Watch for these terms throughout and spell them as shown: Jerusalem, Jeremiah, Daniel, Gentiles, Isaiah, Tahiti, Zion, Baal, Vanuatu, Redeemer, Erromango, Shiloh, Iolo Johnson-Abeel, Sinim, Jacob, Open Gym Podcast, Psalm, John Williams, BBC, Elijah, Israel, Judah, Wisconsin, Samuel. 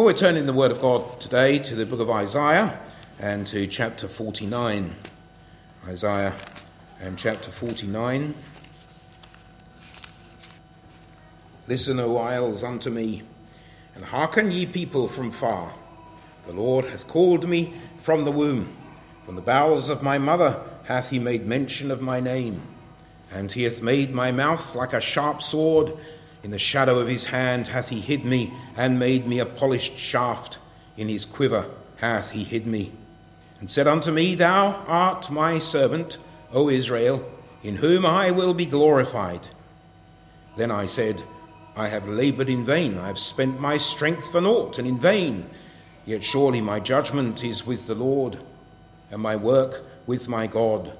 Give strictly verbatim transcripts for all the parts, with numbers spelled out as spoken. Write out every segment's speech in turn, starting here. Well, we're turning the Word of God today to the book of Isaiah and to chapter forty-nine. Isaiah and chapter forty-nine. Listen, O isles, unto me, and hearken, ye people from far. The Lord hath called me from the womb. From the bowels of my mother hath he made mention of my name. And he hath made my mouth like a sharp sword. In the shadow of his hand hath he hid me, and made me a polished shaft. In his quiver hath he hid me. And said unto me, Thou art my servant, O Israel, in whom I will be glorified. Then I said, I have laboured in vain, I have spent my strength for naught, and in vain. Yet surely my judgment is with the Lord, and my work with my God.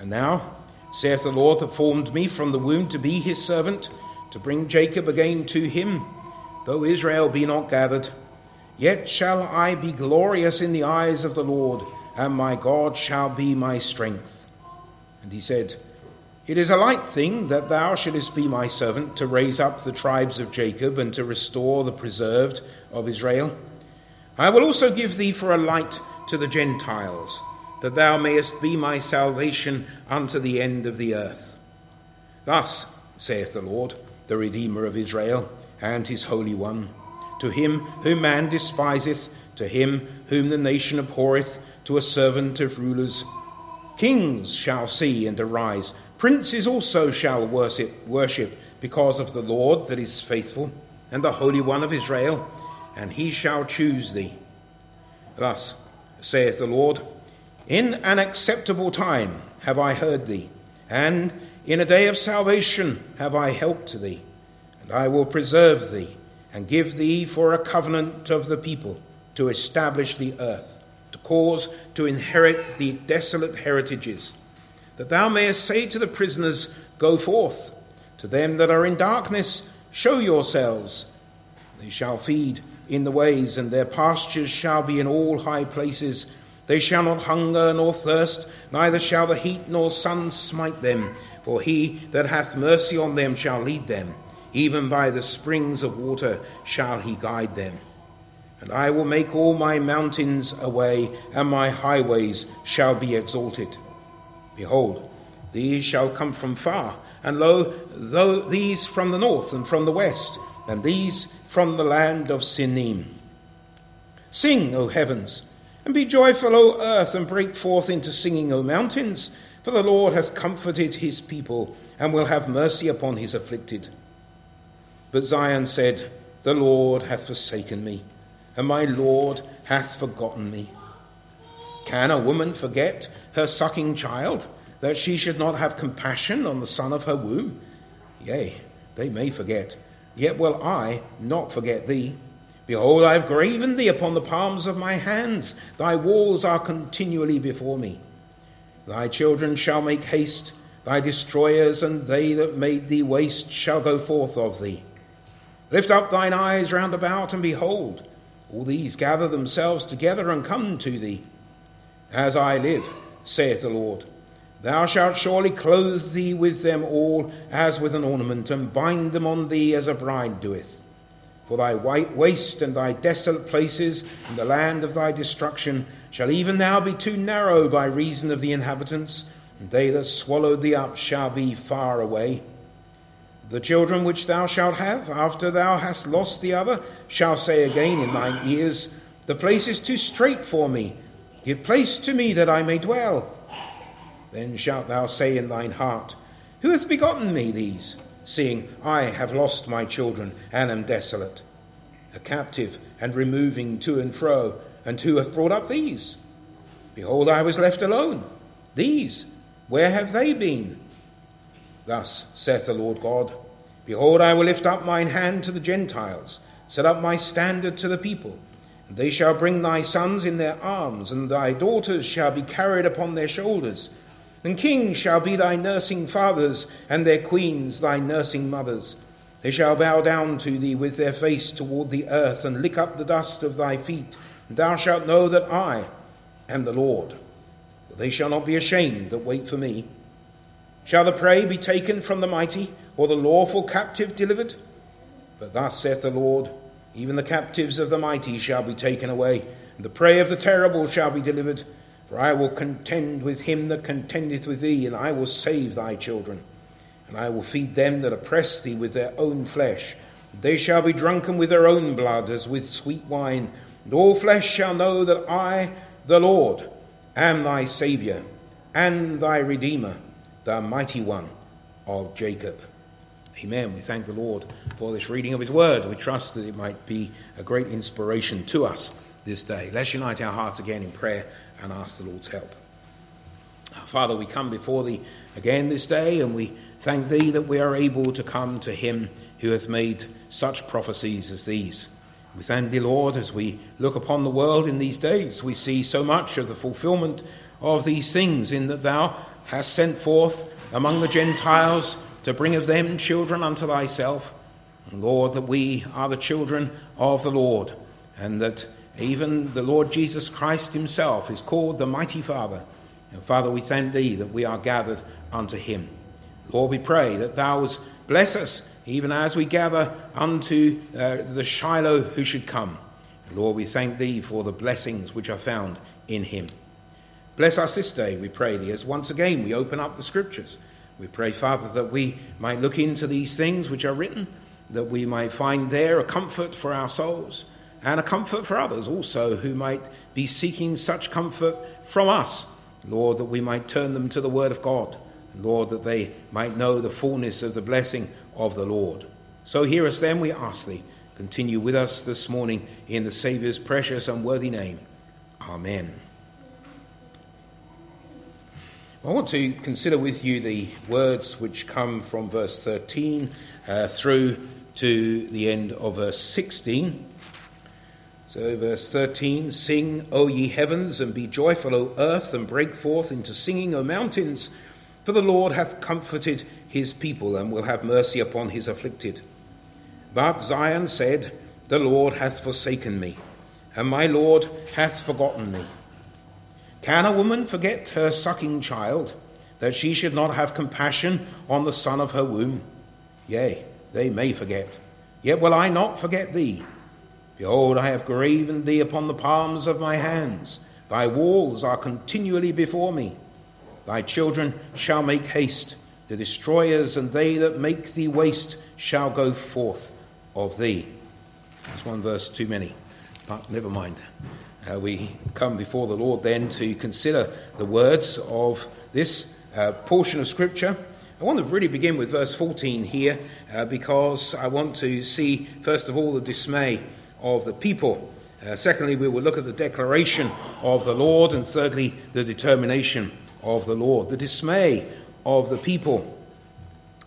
And now, saith the Lord that formed me from the womb to be his servant, to bring Jacob again to him, though Israel be not gathered, yet shall I be glorious in the eyes of the Lord, and my God shall be my strength. And he said, It is a light thing that thou shouldest be my servant, to raise up the tribes of Jacob, and to restore the preserved of Israel. I will also give thee for a light to the Gentiles, that thou mayest be my salvation unto the end of the earth. Thus saith the Lord, the Redeemer of Israel, and his Holy One, to him whom man despiseth, to him whom the nation abhorreth, to a servant of rulers. Kings shall see and arise, princes also shall worship, because of the Lord that is faithful, and the Holy One of Israel, and he shall choose thee. Thus saith the Lord, In an acceptable time have I heard thee, and in a day of salvation have I helped thee, and I will preserve thee, and give thee for a covenant of the people, to establish the earth, to cause to inherit the desolate heritages, that thou mayest say to the prisoners, Go forth, to them that are in darkness, show yourselves. They shall feed in the ways, and their pastures shall be in all high places. They shall not hunger nor thirst, neither shall the heat nor sun smite them. For he that hath mercy on them shall lead them, even by the springs of water shall he guide them. And I will make all my mountains a way, and my highways shall be exalted. Behold, these shall come from far, and lo, though these from the north and from the west, and these from the land of Sinim. Sing, O heavens, and be joyful, O earth, and break forth into singing, O mountains. For the Lord hath comforted his people, and will have mercy upon his afflicted. But Zion said, The Lord hath forsaken me, and my Lord hath forgotten me. Can a woman forget her sucking child, that she should not have compassion on the son of her womb? Yea, they may forget, yet will I not forget thee. Behold, I have graven thee upon the palms of my hands, thy walls are continually before me. Thy children shall make haste, thy destroyers and they that made thee waste shall go forth of thee. Lift up thine eyes round about, and behold, all these gather themselves together and come to thee. As I live, saith the Lord, thou shalt surely clothe thee with them all as with an ornament, and bind them on thee as a bride doeth. For thy white waste and thy desolate places and the land of thy destruction shall even now be too narrow by reason of the inhabitants, and they that swallowed thee up shall be far away. The children which thou shalt have, after thou hast lost the other, shall say again in thine ears, The place is too strait for me, give place to me that I may dwell. Then shalt thou say in thine heart, Who hath begotten me these? Seeing I have lost my children, and am desolate, a captive, and removing to and fro, and who hath brought up these? Behold, I was left alone. These, where have they been? Thus saith the Lord God, Behold, I will lift up mine hand to the Gentiles, set up my standard to the people, and they shall bring thy sons in their arms, and thy daughters shall be carried upon their shoulders. And kings shall be thy nursing fathers, and their queens thy nursing mothers. They shall bow down to thee with their face toward the earth, and lick up the dust of thy feet. And thou shalt know that I am the Lord. For they shall not be ashamed that wait for me. Shall the prey be taken from the mighty, or the lawful captive delivered? But thus saith the Lord, Even the captives of the mighty shall be taken away, and the prey of the terrible shall be delivered. For I will contend with him that contendeth with thee, and I will save thy children. And I will feed them that oppress thee with their own flesh. And they shall be drunken with their own blood, as with sweet wine. And all flesh shall know that I, the Lord, am thy Saviour, and thy Redeemer, the Mighty One of Jacob." Amen. We thank the Lord for this reading of his word. We trust that it might be a great inspiration to us this day. Let's unite our hearts again in prayer and ask the Lord's help. Our Father, we come before thee again this day, and we thank thee that we are able to come to him who hath made such prophecies as these. We thank thee, Lord, as we look upon the world in these days, we see so much of the fulfilment of these things, in that thou hast sent forth among the Gentiles to bring of them children unto thyself. And Lord, that we are the children of the Lord, and that even the Lord Jesus Christ himself is called the Mighty Father. And Father, we thank thee that we are gathered unto him. Lord, we pray that thou wouldst bless us, even as we gather unto uh, the Shiloh who should come. And Lord, we thank thee for the blessings which are found in him. Bless us this day, we pray thee, as once again we open up the scriptures. We pray, Father, that we might look into these things which are written, that we might find there a comfort for our souls, and a comfort for others also who might be seeking such comfort from us. Lord, that we might turn them to the word of God. Lord, that they might know the fullness of the blessing of the Lord. So hear us then, we ask thee. Continue with us this morning in the Saviour's precious and worthy name. Amen. I want to consider with you the words which come from verse thirteen uh, through to the end of verse sixteen. So verse thirteen, "Sing, O ye heavens, and be joyful, O earth, and break forth into singing, O mountains. For the Lord hath comforted his people, and will have mercy upon his afflicted. But Zion said, The Lord hath forsaken me, and my Lord hath forgotten me. Can a woman forget her sucking child, that she should not have compassion on the son of her womb? Yea, they may forget, yet will I not forget thee. Behold, I have graven thee upon the palms of my hands. Thy walls are continually before me. Thy children shall make haste. The destroyers and they that make thee waste shall go forth of thee." That's one verse too many, but never mind. Uh, we come before the Lord then to consider the words of this uh, portion of Scripture. I want to really begin with verse fourteen here uh, because I want to see, first of all, the dismay of the people. Uh, secondly, we will look at the declaration of the Lord. And thirdly, the determination of the Lord. The dismay of the people.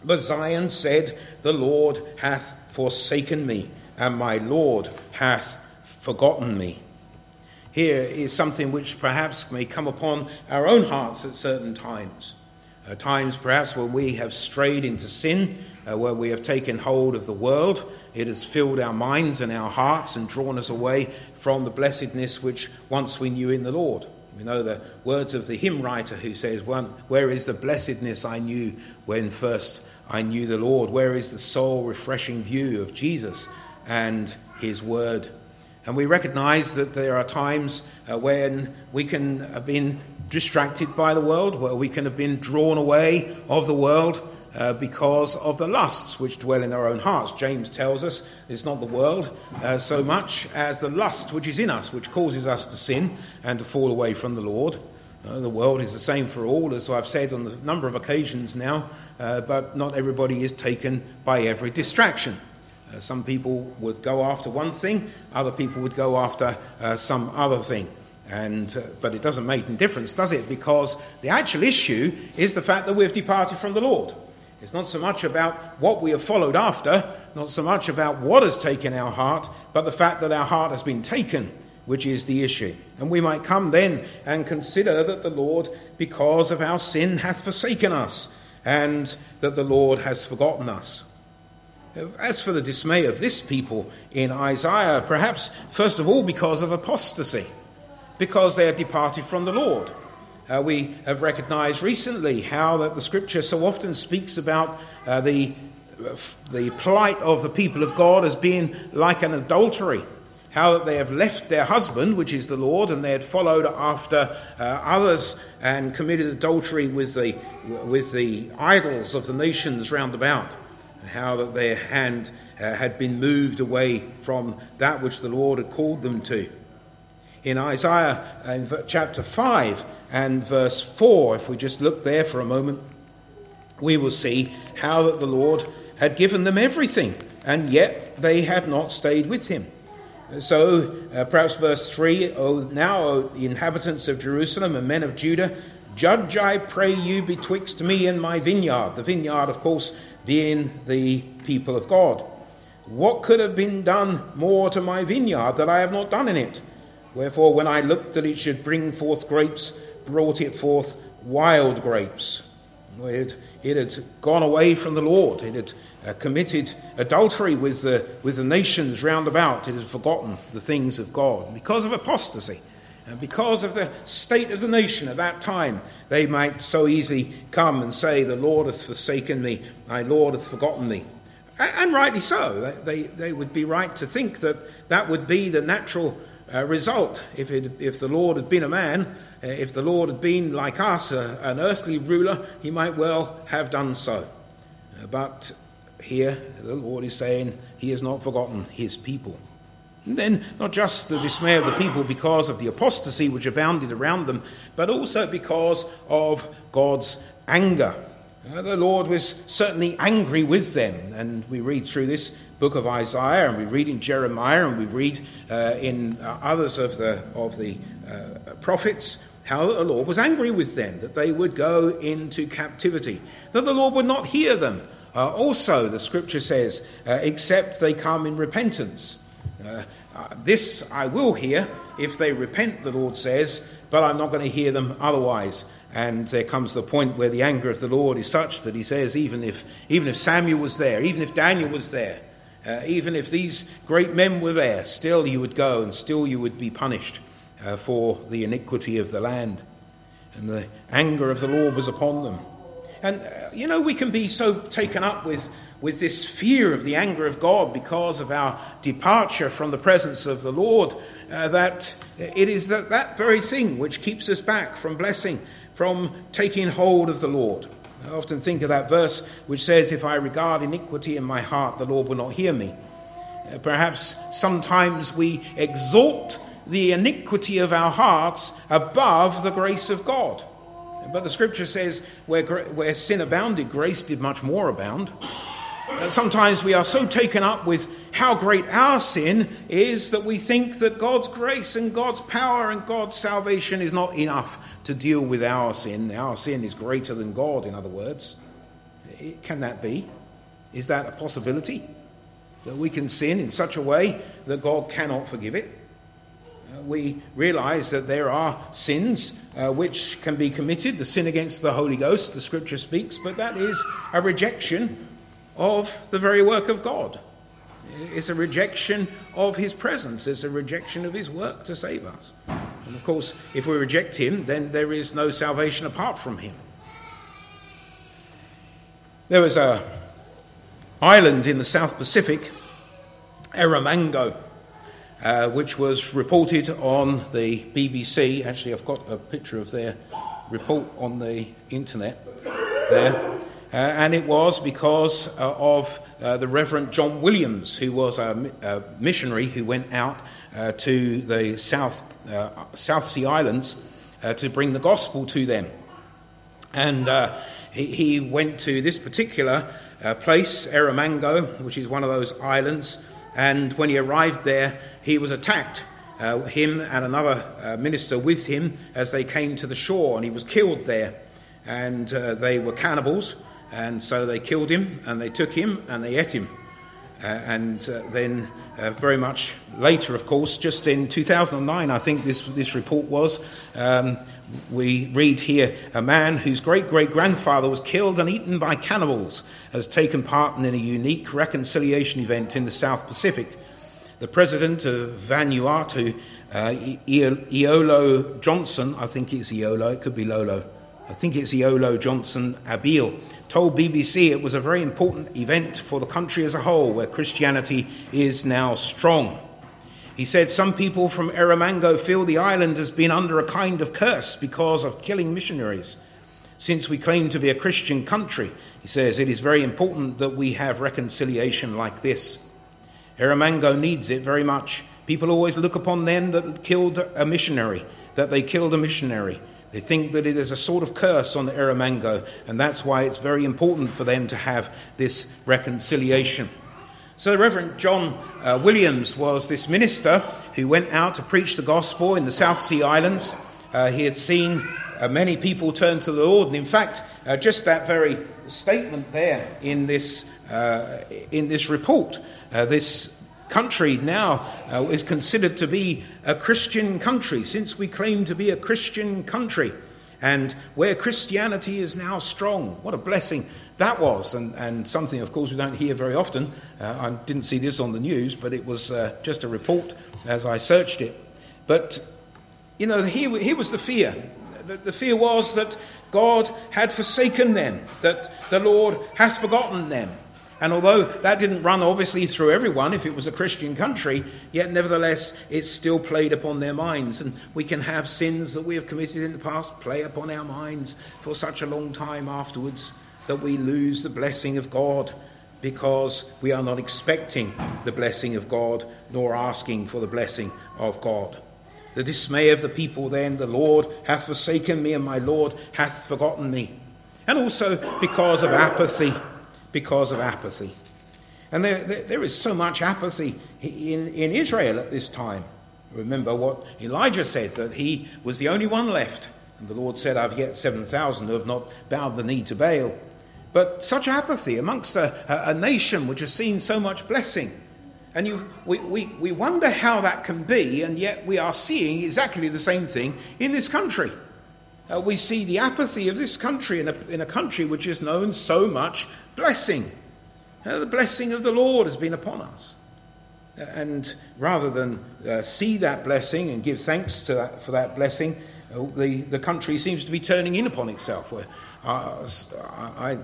"But Zion said, The Lord hath forsaken me, and my Lord hath forgotten me." Here is something which perhaps may come upon our own hearts at certain times. At times perhaps when we have strayed into sin, uh, where we have taken hold of the world, it has filled our minds and our hearts and drawn us away from the blessedness which once we knew in the Lord. We know the words of the hymn writer who says, "Where is the blessedness I knew when first I knew the Lord? Where is the soul refreshing view of Jesus and his word?" And we recognize that there are times uh, when we can have been distracted by the world, where we can have been drawn away of the world uh, because of the lusts which dwell in our own hearts. James tells us it's not the world uh, so much as the lust which is in us, which causes us to sin and to fall away from the Lord. Uh, the world is the same for all, as I've said on a number of occasions now, uh, but not everybody is taken by every distraction. Uh, some people would go after one thing, other people would go after uh, some other thing. And uh, but it doesn't make any difference, does it? Because the actual issue is the fact that we've departed from the Lord. It's not so much about what we have followed after, not so much about what has taken our heart, but the fact that our heart has been taken, which is the issue. And we might come then and consider that the Lord, because of our sin, hath forsaken us, and that the Lord has forgotten us. As for the dismay of this people in Isaiah, perhaps first of all because of apostasy, because they had departed from the Lord. Uh, we have recognized recently how that the scripture so often speaks about uh, the the plight of the people of God as being like an adultery, how that they have left their husband, which is the Lord, and they had followed after uh, others and committed adultery with the with the idols of the nations round about, and how that their hand uh, had been moved away from that which the Lord had called them to. In Isaiah in chapter five and verse four, if we just look there for a moment, we will see how that the Lord had given them everything, and yet they had not stayed with him. So uh, perhaps verse three, "O now, O the inhabitants of Jerusalem and men of Judah, judge, I pray you, betwixt me and my vineyard." The vineyard, of course, being the people of God. "What could have been done more to my vineyard that I have not done in it? Wherefore, when I looked that it should bring forth grapes, brought it forth wild grapes." It, it had gone away from the Lord. It had uh, committed adultery with the with the nations round about. It had forgotten the things of God. Because of apostasy and because of the state of the nation at that time, they might so easily come and say, "The Lord hath forsaken me, my Lord hath forgotten me." And, and rightly so. They, they would be right to think that that would be the natural Uh, result if it, if the Lord had been a man, uh, if the Lord had been like us, uh, an earthly ruler, he might well have done so. Uh, but here the Lord is saying he has not forgotten his people. And then not just the dismay of the people because of the apostasy which abounded around them, but also because of God's anger. Uh, the Lord was certainly angry with them, and we read through this book of Isaiah, and we read in Jeremiah, and we read uh, in uh, others of the of the uh, prophets, how the Lord was angry with them, that they would go into captivity, that the Lord would not hear them. Uh, also, the Scripture says, uh, except they come in repentance. Uh, uh, this I will hear if they repent, the Lord says, but I'm not going to hear them otherwise. And there comes the point where the anger of the Lord is such that he says, even if even if Samuel was there, even if Daniel was there, Uh, even if these great men were there, still you would go and still you would be punished uh, for the iniquity of the land. And the anger of the Lord was upon them. And, uh, you know, we can be so taken up with, with this fear of the anger of God because of our departure from the presence of the Lord, uh, that it is that, that very thing which keeps us back from blessing, from taking hold of the Lord. I often think of that verse which says, "If I regard iniquity in my heart, the Lord will not hear me." Uh, perhaps sometimes we exalt the iniquity of our hearts above the grace of God. But the Scripture says, where, where sin abounded, grace did much more abound. Uh, sometimes we are so taken up with how great our sin is that we think that God's grace and God's power and God's salvation is not enough to deal with our sin. Our sin is greater than God, in other words. Can that be? Is that a possibility? That we can sin in such a way that God cannot forgive it? Uh, we realize that there are sins uh, which can be committed. The sin against the Holy Ghost, the Scripture speaks, but that is a rejection of the very work of God. It's a rejection of his presence. It's a rejection of his work to save us. And of course, if we reject him, then there is no salvation apart from him. There was an island in the South Pacific, Erromango, uh, which was reported on the B B C. Actually, I've got a picture of their report on the internet there. Uh, and it was because uh, of uh, the Reverend John Williams, who was a, a missionary who went out uh, to the South uh, South Sea Islands uh, to bring the gospel to them. And uh, he, he went to this particular uh, place, Erromango, which is one of those islands. And when he arrived there, he was attacked, uh, him and another uh, minister with him, as they came to the shore, and he was killed there. And uh, they were cannibals. And so they killed him, and they took him, and they ate him. Uh, and uh, then uh, very much later, of course, just in two thousand nine, I think this, this report was, um, we read here, a man whose great-great-grandfather was killed and eaten by cannibals has taken part in a unique reconciliation event in the South Pacific. The president of Vanuatu, uh, Iolo Johnson, I think it's Iolo, it could be Lolo, I think it's Iolo Johnson-Abeel, told B B C it was a very important event for the country as a whole, where Christianity is now strong. He said, some people from Erromango feel the island has been under a kind of curse because of killing missionaries. Since we claim to be a Christian country, he says, it is very important that we have reconciliation like this. Erromango needs it very much. People always look upon them that killed a missionary, that they killed a missionary. They think that it is a sort of curse on the Erromango, and that's why it's very important for them to have this reconciliation. So the Reverend John uh, Williams was this minister who went out to preach the gospel in the South Sea Islands. Uh, he had seen uh, many people turn to the Lord, and in fact, uh, just that very statement there in this uh, in this report, uh, this country now uh, is considered to be a Christian country, since we claim to be a Christian country, and where Christianity is now strong. What a blessing that was, and, and something, of course, we don't hear very often. Uh, I didn't see this on the news, but it was uh, just a report as I searched it. But, you know, here, here was the fear. The, the fear was that God had forsaken them, that the Lord hath forgotten them. And although that didn't run, obviously, through everyone, if it was a Christian country, yet nevertheless, it still played upon their minds. And we can have sins that we have committed in the past play upon our minds for such a long time afterwards that we lose the blessing of God because we are not expecting the blessing of God nor asking for the blessing of God. The dismay of the people then, the Lord hath forsaken me and my Lord hath forgotten me. And also because of apathy. Because of apathy. And there, there, there is so much apathy in, in Israel at this time. Remember what Elijah said, that he was the only one left. And the Lord said, I've yet seven thousand who have not bowed the knee to Baal. But such apathy amongst a, a, a nation which has seen so much blessing. And you, we, we, we wonder how that can be, and yet we are seeing exactly the same thing in this country. Uh, we see the apathy of this country in a, in a country which has known so much blessing. Uh, the blessing of the Lord has been upon us. Uh, and rather than uh, see that blessing and give thanks to that, for that blessing, uh, the, the country seems to be turning in upon itself. Where uh, I, I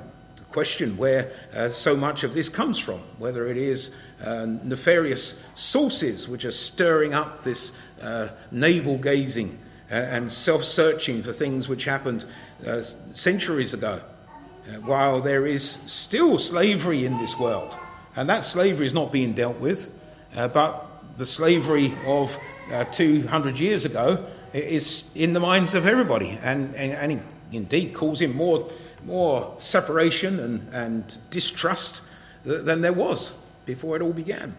question where uh, so much of this comes from, whether it is uh, nefarious sources which are stirring up this uh, navel-gazing and self-searching for things which happened uh, centuries ago, uh, while there is still slavery in this world. And that slavery is not being dealt with, uh, but the slavery of uh, two hundred years ago is in the minds of everybody, and, and, and indeed causing more, more separation and, and distrust than there was before it all began.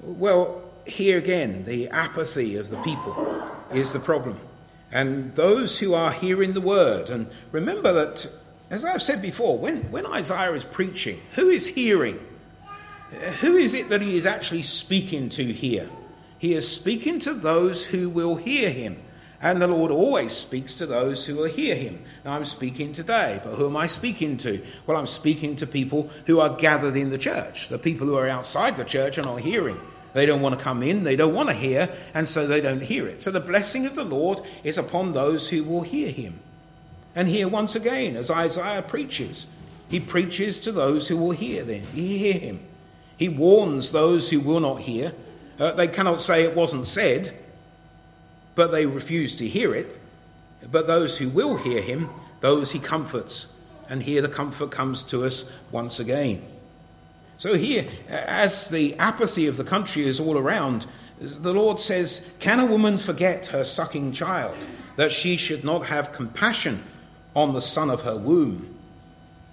Well, here again, the apathy of the people is the problem. And those who are hearing the word, and remember that, as I've said before, when, when Isaiah is preaching, who is hearing? Who is it that he is actually speaking to here? He is speaking to those who will hear him. And the Lord always speaks to those who will hear him. Now, I'm speaking today, but who am I speaking to? Well, I'm speaking to people who are gathered in the church. The people who are outside the church are not hearing. They don't want to come in, they don't want to hear, and so they don't hear it. So the blessing of the Lord is upon those who will hear him. And here once again, as Isaiah preaches, he preaches to those who will hear them. He hear him. He warns those who will not hear. Uh, they cannot say it wasn't said, but they refuse to hear it. But those who will hear him, those he comforts. And here the comfort comes to us once again. So here, as the apathy of the country is all around, the Lord says, can a woman forget her sucking child, that she should not have compassion on the son of her womb?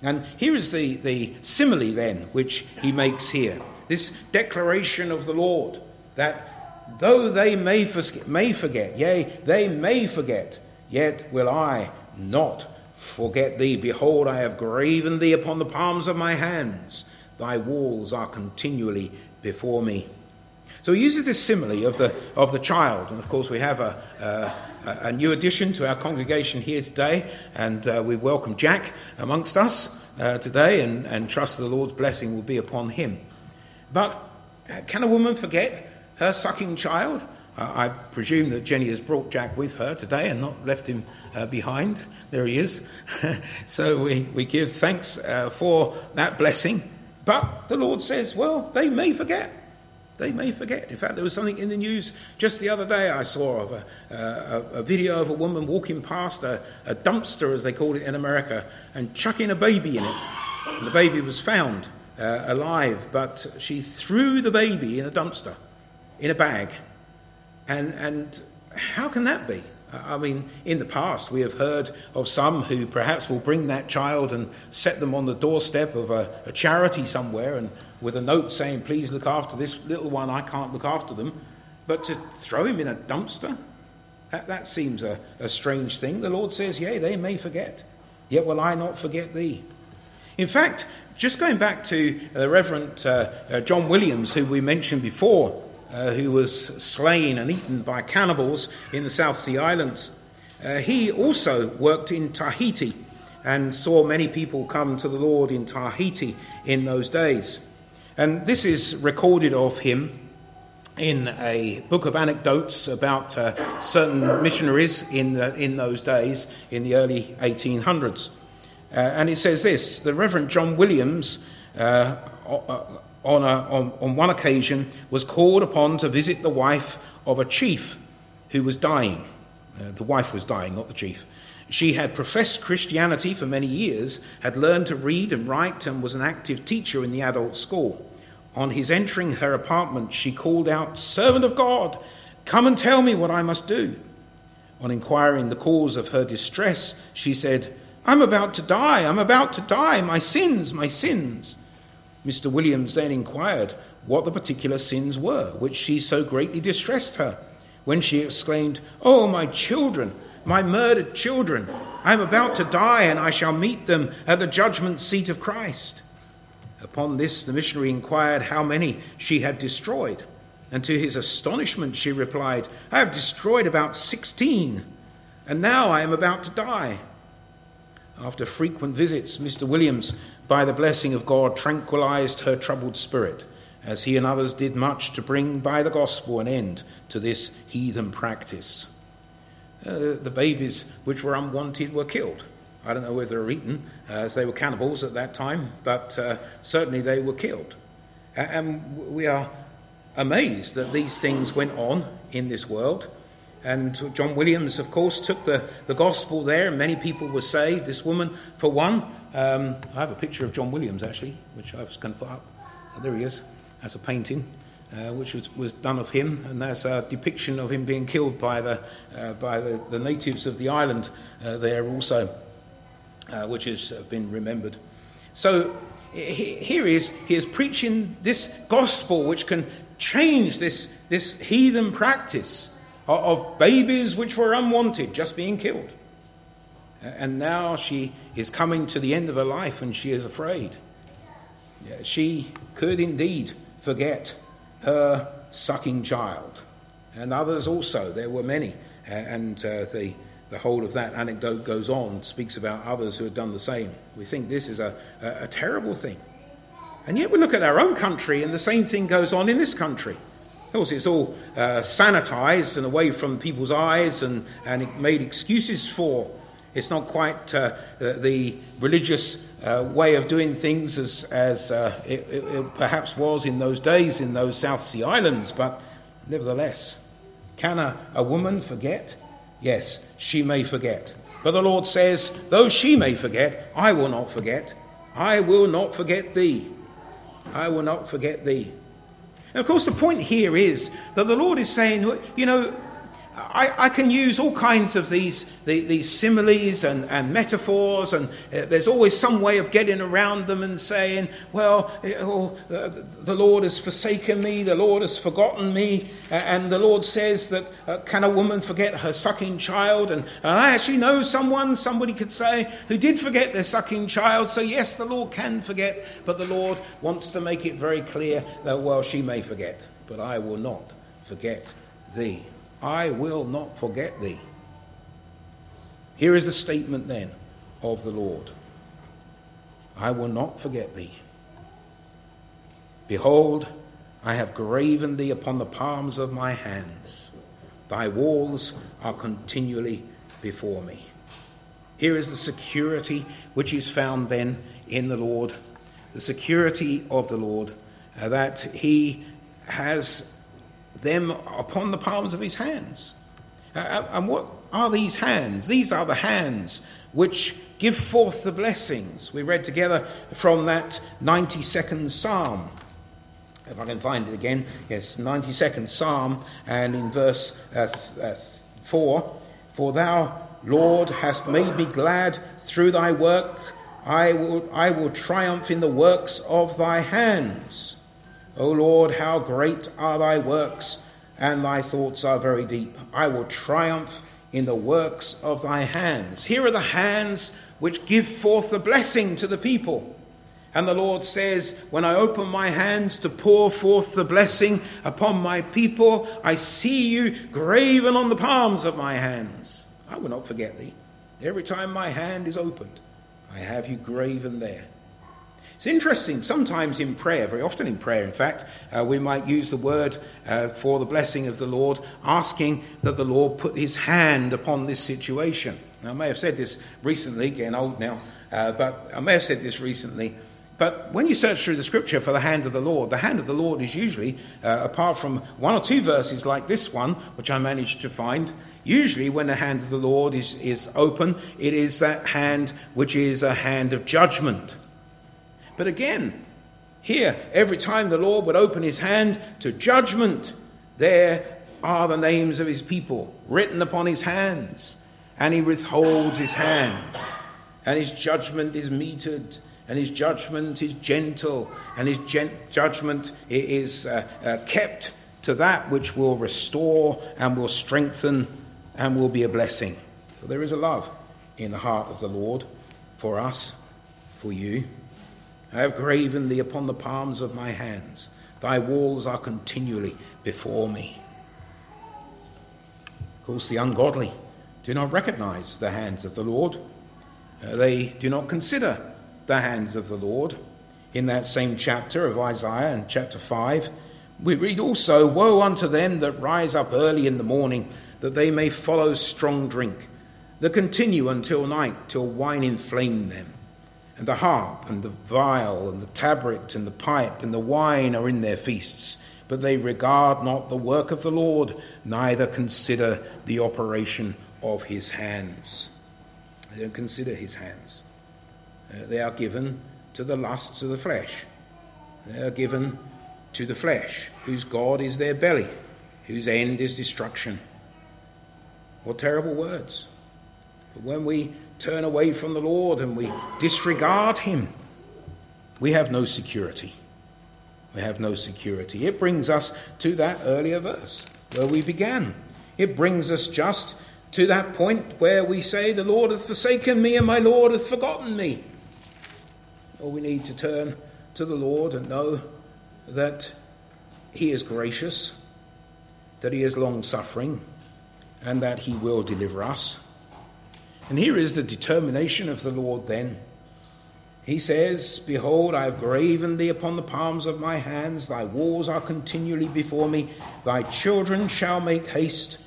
And here is the, the simile then, which he makes here. This declaration of the Lord, that though they may forget, may forget, yea, they may forget, yet will I not forget thee. Behold, I have graven thee upon the palms of my hands. Thy walls are continually before me. So he uses this simile of the of the child, and of course we have a uh, a new addition to our congregation here today, and uh, we welcome Jack amongst us uh, today, and, and trust the Lord's blessing will be upon him. But uh, can a woman forget her sucking child? Uh, I presume that Jenny has brought Jack with her today and not left him uh, behind. There he is. So we, we give thanks uh, for that blessing. But the Lord says, well, they may forget. They may forget. In fact, there was something in the news just the other day I saw of a, uh, a, a video of a woman walking past a, a dumpster, as they call it in America, and chucking a baby in it. And the baby was found uh, alive, but she threw the baby in a dumpster, in a bag. And and how can that be? I mean, in the past we have heard of some who perhaps will bring that child and set them on the doorstep of a, a charity somewhere, and with a note saying, please look after this little one, I can't look after them. But to throw him in a dumpster, that, that seems a, a strange thing. The Lord says, yea, they may forget, yet will I not forget thee. In fact, just going back to the Reverend uh, uh, John Williams, who we mentioned before, Uh, who was slain and eaten by cannibals in the South Sea Islands. Uh, he also worked in Tahiti and saw many people come to the Lord in Tahiti in those days. And this is recorded of him in a book of anecdotes about uh, certain missionaries in, the, in those days, in the early eighteen hundreds. Uh, and it says this, the Reverend John Williams, uh, uh, On, a, on, on one occasion, was called upon to visit the wife of a chief who was dying. Uh, the wife was dying, not the chief. She had professed Christianity for many years, had learned to read and write, and was an active teacher in the adult school. On his entering her apartment, she called out, "Servant of God, come and tell me what I must do." On inquiring the cause of her distress, she said, "I'm about to die, I'm about to die, my sins, my sins." Mister Williams then inquired what the particular sins were, which she so greatly distressed her, when she exclaimed, "Oh, my children, my murdered children, I am about to die, and I shall meet them at the judgment seat of Christ." Upon this, the missionary inquired how many she had destroyed, and to his astonishment she replied, "I have destroyed about sixteen, and now I am about to die." After frequent visits, Mister Williams, by the blessing of God, tranquilized her troubled spirit, as he and others did much to bring by the gospel an end to this heathen practice. Uh, the babies which were unwanted were killed. I don't know whether they were eaten, uh, as they were cannibals at that time, but uh, certainly they were killed. And we are amazed that these things went on in this world. And John Williams, of course, took the, the gospel there, and many people were saved. This woman, for one, um, I have a picture of John Williams, actually, which I was going to put up. So there he is. That's a painting, uh, which was, was done of him, and that's a depiction of him being killed by the uh, by the, the natives of the island uh, there also, uh, which has been remembered. So he, here he is. He is preaching this gospel, which can change this this heathen practice of babies which were unwanted, just being killed. And now she is coming to the end of her life, and she is afraid. She could indeed forget her sucking child. And others also, there were many. And uh, the, the whole of that anecdote goes on, speaks about others who had done the same. We think this is a, a, a terrible thing. And yet we look at our own country, and the same thing goes on in this country. Of course, it's all uh, sanitized and away from people's eyes and, and it made excuses for. It's not quite uh, the religious uh, way of doing things as, as uh, it, it perhaps was in those days in those South Sea Islands, but nevertheless, can a, a woman forget? Yes, she may forget. But the Lord says, though she may forget, I will not forget. I will not forget thee. I will not forget thee. And of course, the point here is that the Lord is saying, you know, I, I can use all kinds of these these, these similes and, and metaphors, and uh, there's always some way of getting around them and saying, well, oh, the Lord has forsaken me, the Lord has forgotten me, and the Lord says that uh, can a woman forget her sucking child? And, and I actually know someone, somebody could say, who did forget their sucking child, so yes, the Lord can forget, but the Lord wants to make it very clear that, well, she may forget, but I will not forget thee. I will not forget thee. Here is the statement then of the Lord. I will not forget thee. Behold, I have graven thee upon the palms of my hands. Thy walls are continually before me. Here is the security which is found then in the Lord, the security of the Lord, uh, that he has them upon the palms of his hands. Uh, and what are these hands? These are the hands which give forth the blessings. We read together from that ninety-second Psalm. If I can find it again. Yes, ninety-second Psalm, and in verse uh, th- uh, four. For thou, Lord, hast made me glad through thy work. I will, I will triumph in the works of thy hands. O Lord, how great are thy works, and thy thoughts are very deep. I will triumph in the works of thy hands. Here are the hands which give forth the blessing to the people. And the Lord says, when I open my hands to pour forth the blessing upon my people, I see you graven on the palms of my hands. I will not forget thee. Every time my hand is opened, I have you graven there. It's interesting, sometimes in prayer, very often in prayer, in fact, uh, we might use the word uh, for the blessing of the Lord, asking that the Lord put his hand upon this situation. Now, I may have said this recently, getting old now, uh, but I may have said this recently, but when you search through the scripture for the hand of the Lord, the hand of the Lord is usually, uh, apart from one or two verses like this one, which I managed to find, usually when the hand of the Lord is, is open, it is that hand which is a hand of judgment. But again, here, every time the Lord would open his hand to judgment, there are the names of his people written upon his hands. And he withholds his hands. And his judgment is meted. And his judgment is gentle. And his gent- judgment is uh, uh, kept to that which will restore and will strengthen and will be a blessing. So there is a love in the heart of the Lord for us, for you. I have graven thee upon the palms of my hands. Thy walls are continually before me. Of course, the ungodly do not recognize the hands of the Lord. Uh, they do not consider the hands of the Lord. In that same chapter of Isaiah, in chapter five, we read also, Woe unto them that rise up early in the morning, that they may follow strong drink, that continue until night, till wine inflame them. And the harp, and the vial, and the tabret, and the pipe, and the wine are in their feasts. But they regard not the work of the Lord, neither consider the operation of his hands. They don't consider his hands. Uh, they are given to the lusts of the flesh. They are given to the flesh, whose God is their belly, whose end is destruction. What terrible words. But when we turn away from the Lord and we disregard him, we have no security. We have no security. It brings us to that earlier verse where we began. It brings us just to that point where we say, the Lord hath forsaken me and my Lord hath forgotten me. Well, we need to turn to the Lord and know that he is gracious, that he is long-suffering, and that he will deliver us. And here is the determination of the Lord then. He says, Behold, I have graven thee upon the palms of my hands. Thy walls are continually before me. Thy children shall make haste.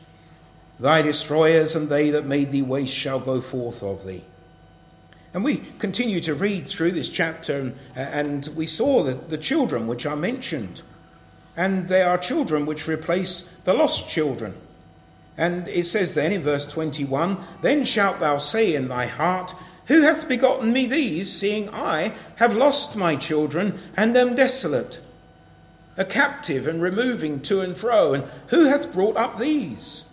Thy destroyers and they that made thee waste shall go forth of thee. And we continue to read through this chapter, and, and we saw the, the children which are mentioned. And they are children which replace the lost children. And it says then in verse twenty-one, Then shalt thou say in thy heart, Who hath begotten me these, seeing I have lost my children and am desolate, a captive and removing to and fro, and who hath brought up these?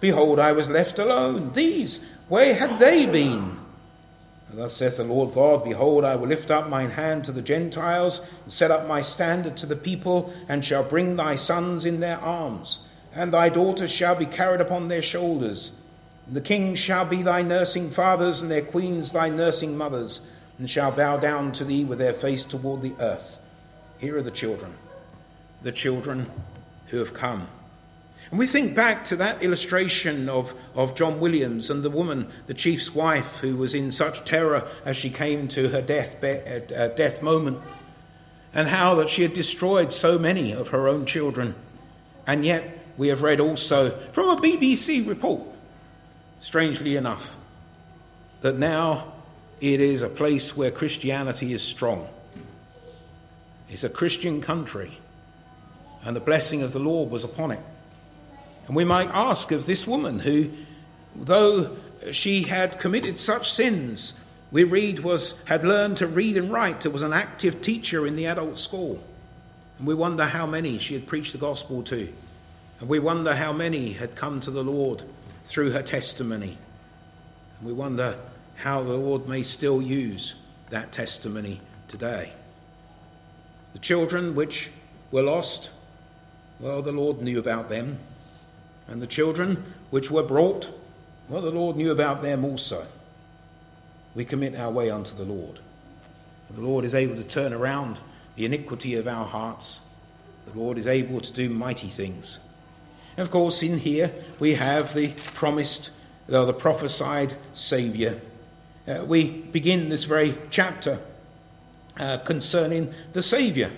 Behold, I was left alone. These, where had they been? And thus saith the Lord God, Behold, I will lift up mine hand to the Gentiles, and set up my standard to the people, and shall bring thy sons in their arms. And thy daughters shall be carried upon their shoulders. And the kings shall be thy nursing fathers, and their queens thy nursing mothers, and shall bow down to thee with their face toward the earth. Here are the children, the children who have come. And we think back to that illustration of, of John Williams and the woman, the chief's wife, who was in such terror as she came to her death, be- uh, death moment, and how that she had destroyed so many of her own children, and yet we have read also from a B B C report, strangely enough, that now it is a place where Christianity is strong. It's a Christian country, and the blessing of the Lord was upon it. And we might ask of this woman who, though she had committed such sins, we read was had learned to read and write, was an active teacher in the adult school. And we wonder how many she had preached the gospel to. And we wonder how many had come to the Lord through her testimony. And we wonder how the Lord may still use that testimony today. The children which were lost, well, the Lord knew about them. And the children which were brought, well, the Lord knew about them also. We commit our way unto the Lord. And the Lord is able to turn around the iniquity of our hearts. The Lord is able to do mighty things. And of course, in here we have the promised, the prophesied Saviour. Uh, we begin this very chapter uh, concerning the Saviour.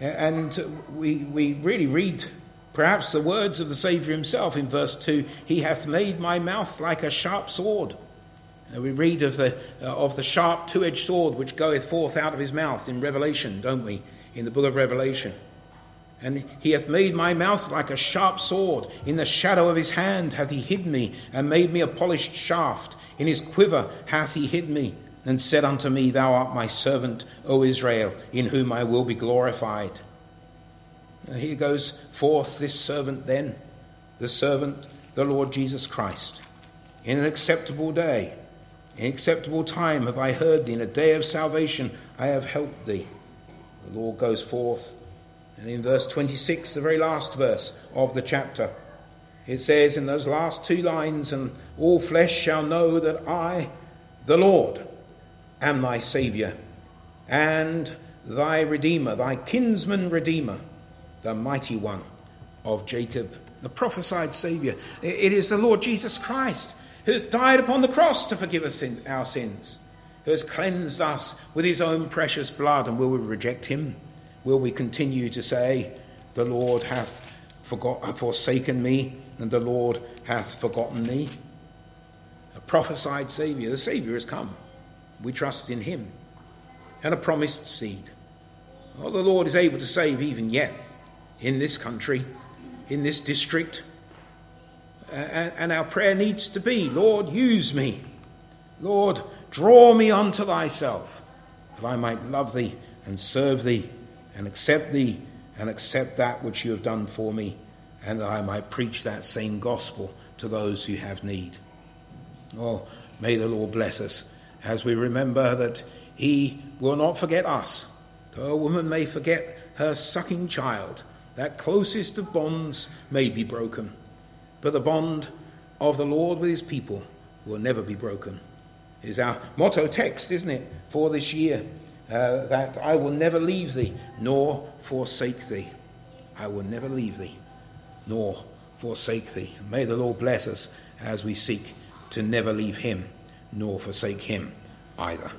Uh, and we, we really read perhaps the words of the Saviour himself in verse two, "He hath made my mouth like a sharp sword." And we read of the uh, of the sharp two-edged sword which goeth forth out of his mouth in Revelation, don't we? In the book of Revelation. "And he hath made my mouth like a sharp sword. In the shadow of his hand hath he hid me, and made me a polished shaft. In his quiver hath he hid me, and said unto me, Thou art my servant, O Israel, in whom I will be glorified." And here goes forth this servant then, the servant, the Lord Jesus Christ. "In an acceptable day, in an acceptable time have I heard thee, in a day of salvation I have helped thee." The Lord goes forth, and in verse twenty-six, the very last verse of the chapter, it says in those last two lines, "And all flesh shall know that I, the Lord, am thy Saviour, and thy Redeemer, thy kinsman Redeemer, the mighty one of Jacob." The prophesied Saviour. It is the Lord Jesus Christ who has died upon the cross to forgive us our sins, who has cleansed us with his own precious blood. And will we reject him? Will we continue to say, "The Lord hath forgot, forsaken me, and the Lord hath forgotten me"? A prophesied Saviour. The Saviour has come. We trust in him. And a promised seed. Oh, the Lord is able to save even yet. In this country, in this district. And our prayer needs to be, "Lord, use me. Lord, draw me unto thyself, that I might love thee and serve thee and accept thee and accept that which you have done for me, and that I might preach that same gospel to those who have need." Oh, may the Lord bless us as we remember that he will not forget us. Though a woman may forget her sucking child, that closest of bonds may be broken, but the bond of the Lord with his people will never be broken. Is our motto text, isn't it, for this year, uh, that I will never leave thee nor forsake thee. I will never leave thee nor forsake thee. And may the Lord bless us as we seek to never leave him nor forsake him either.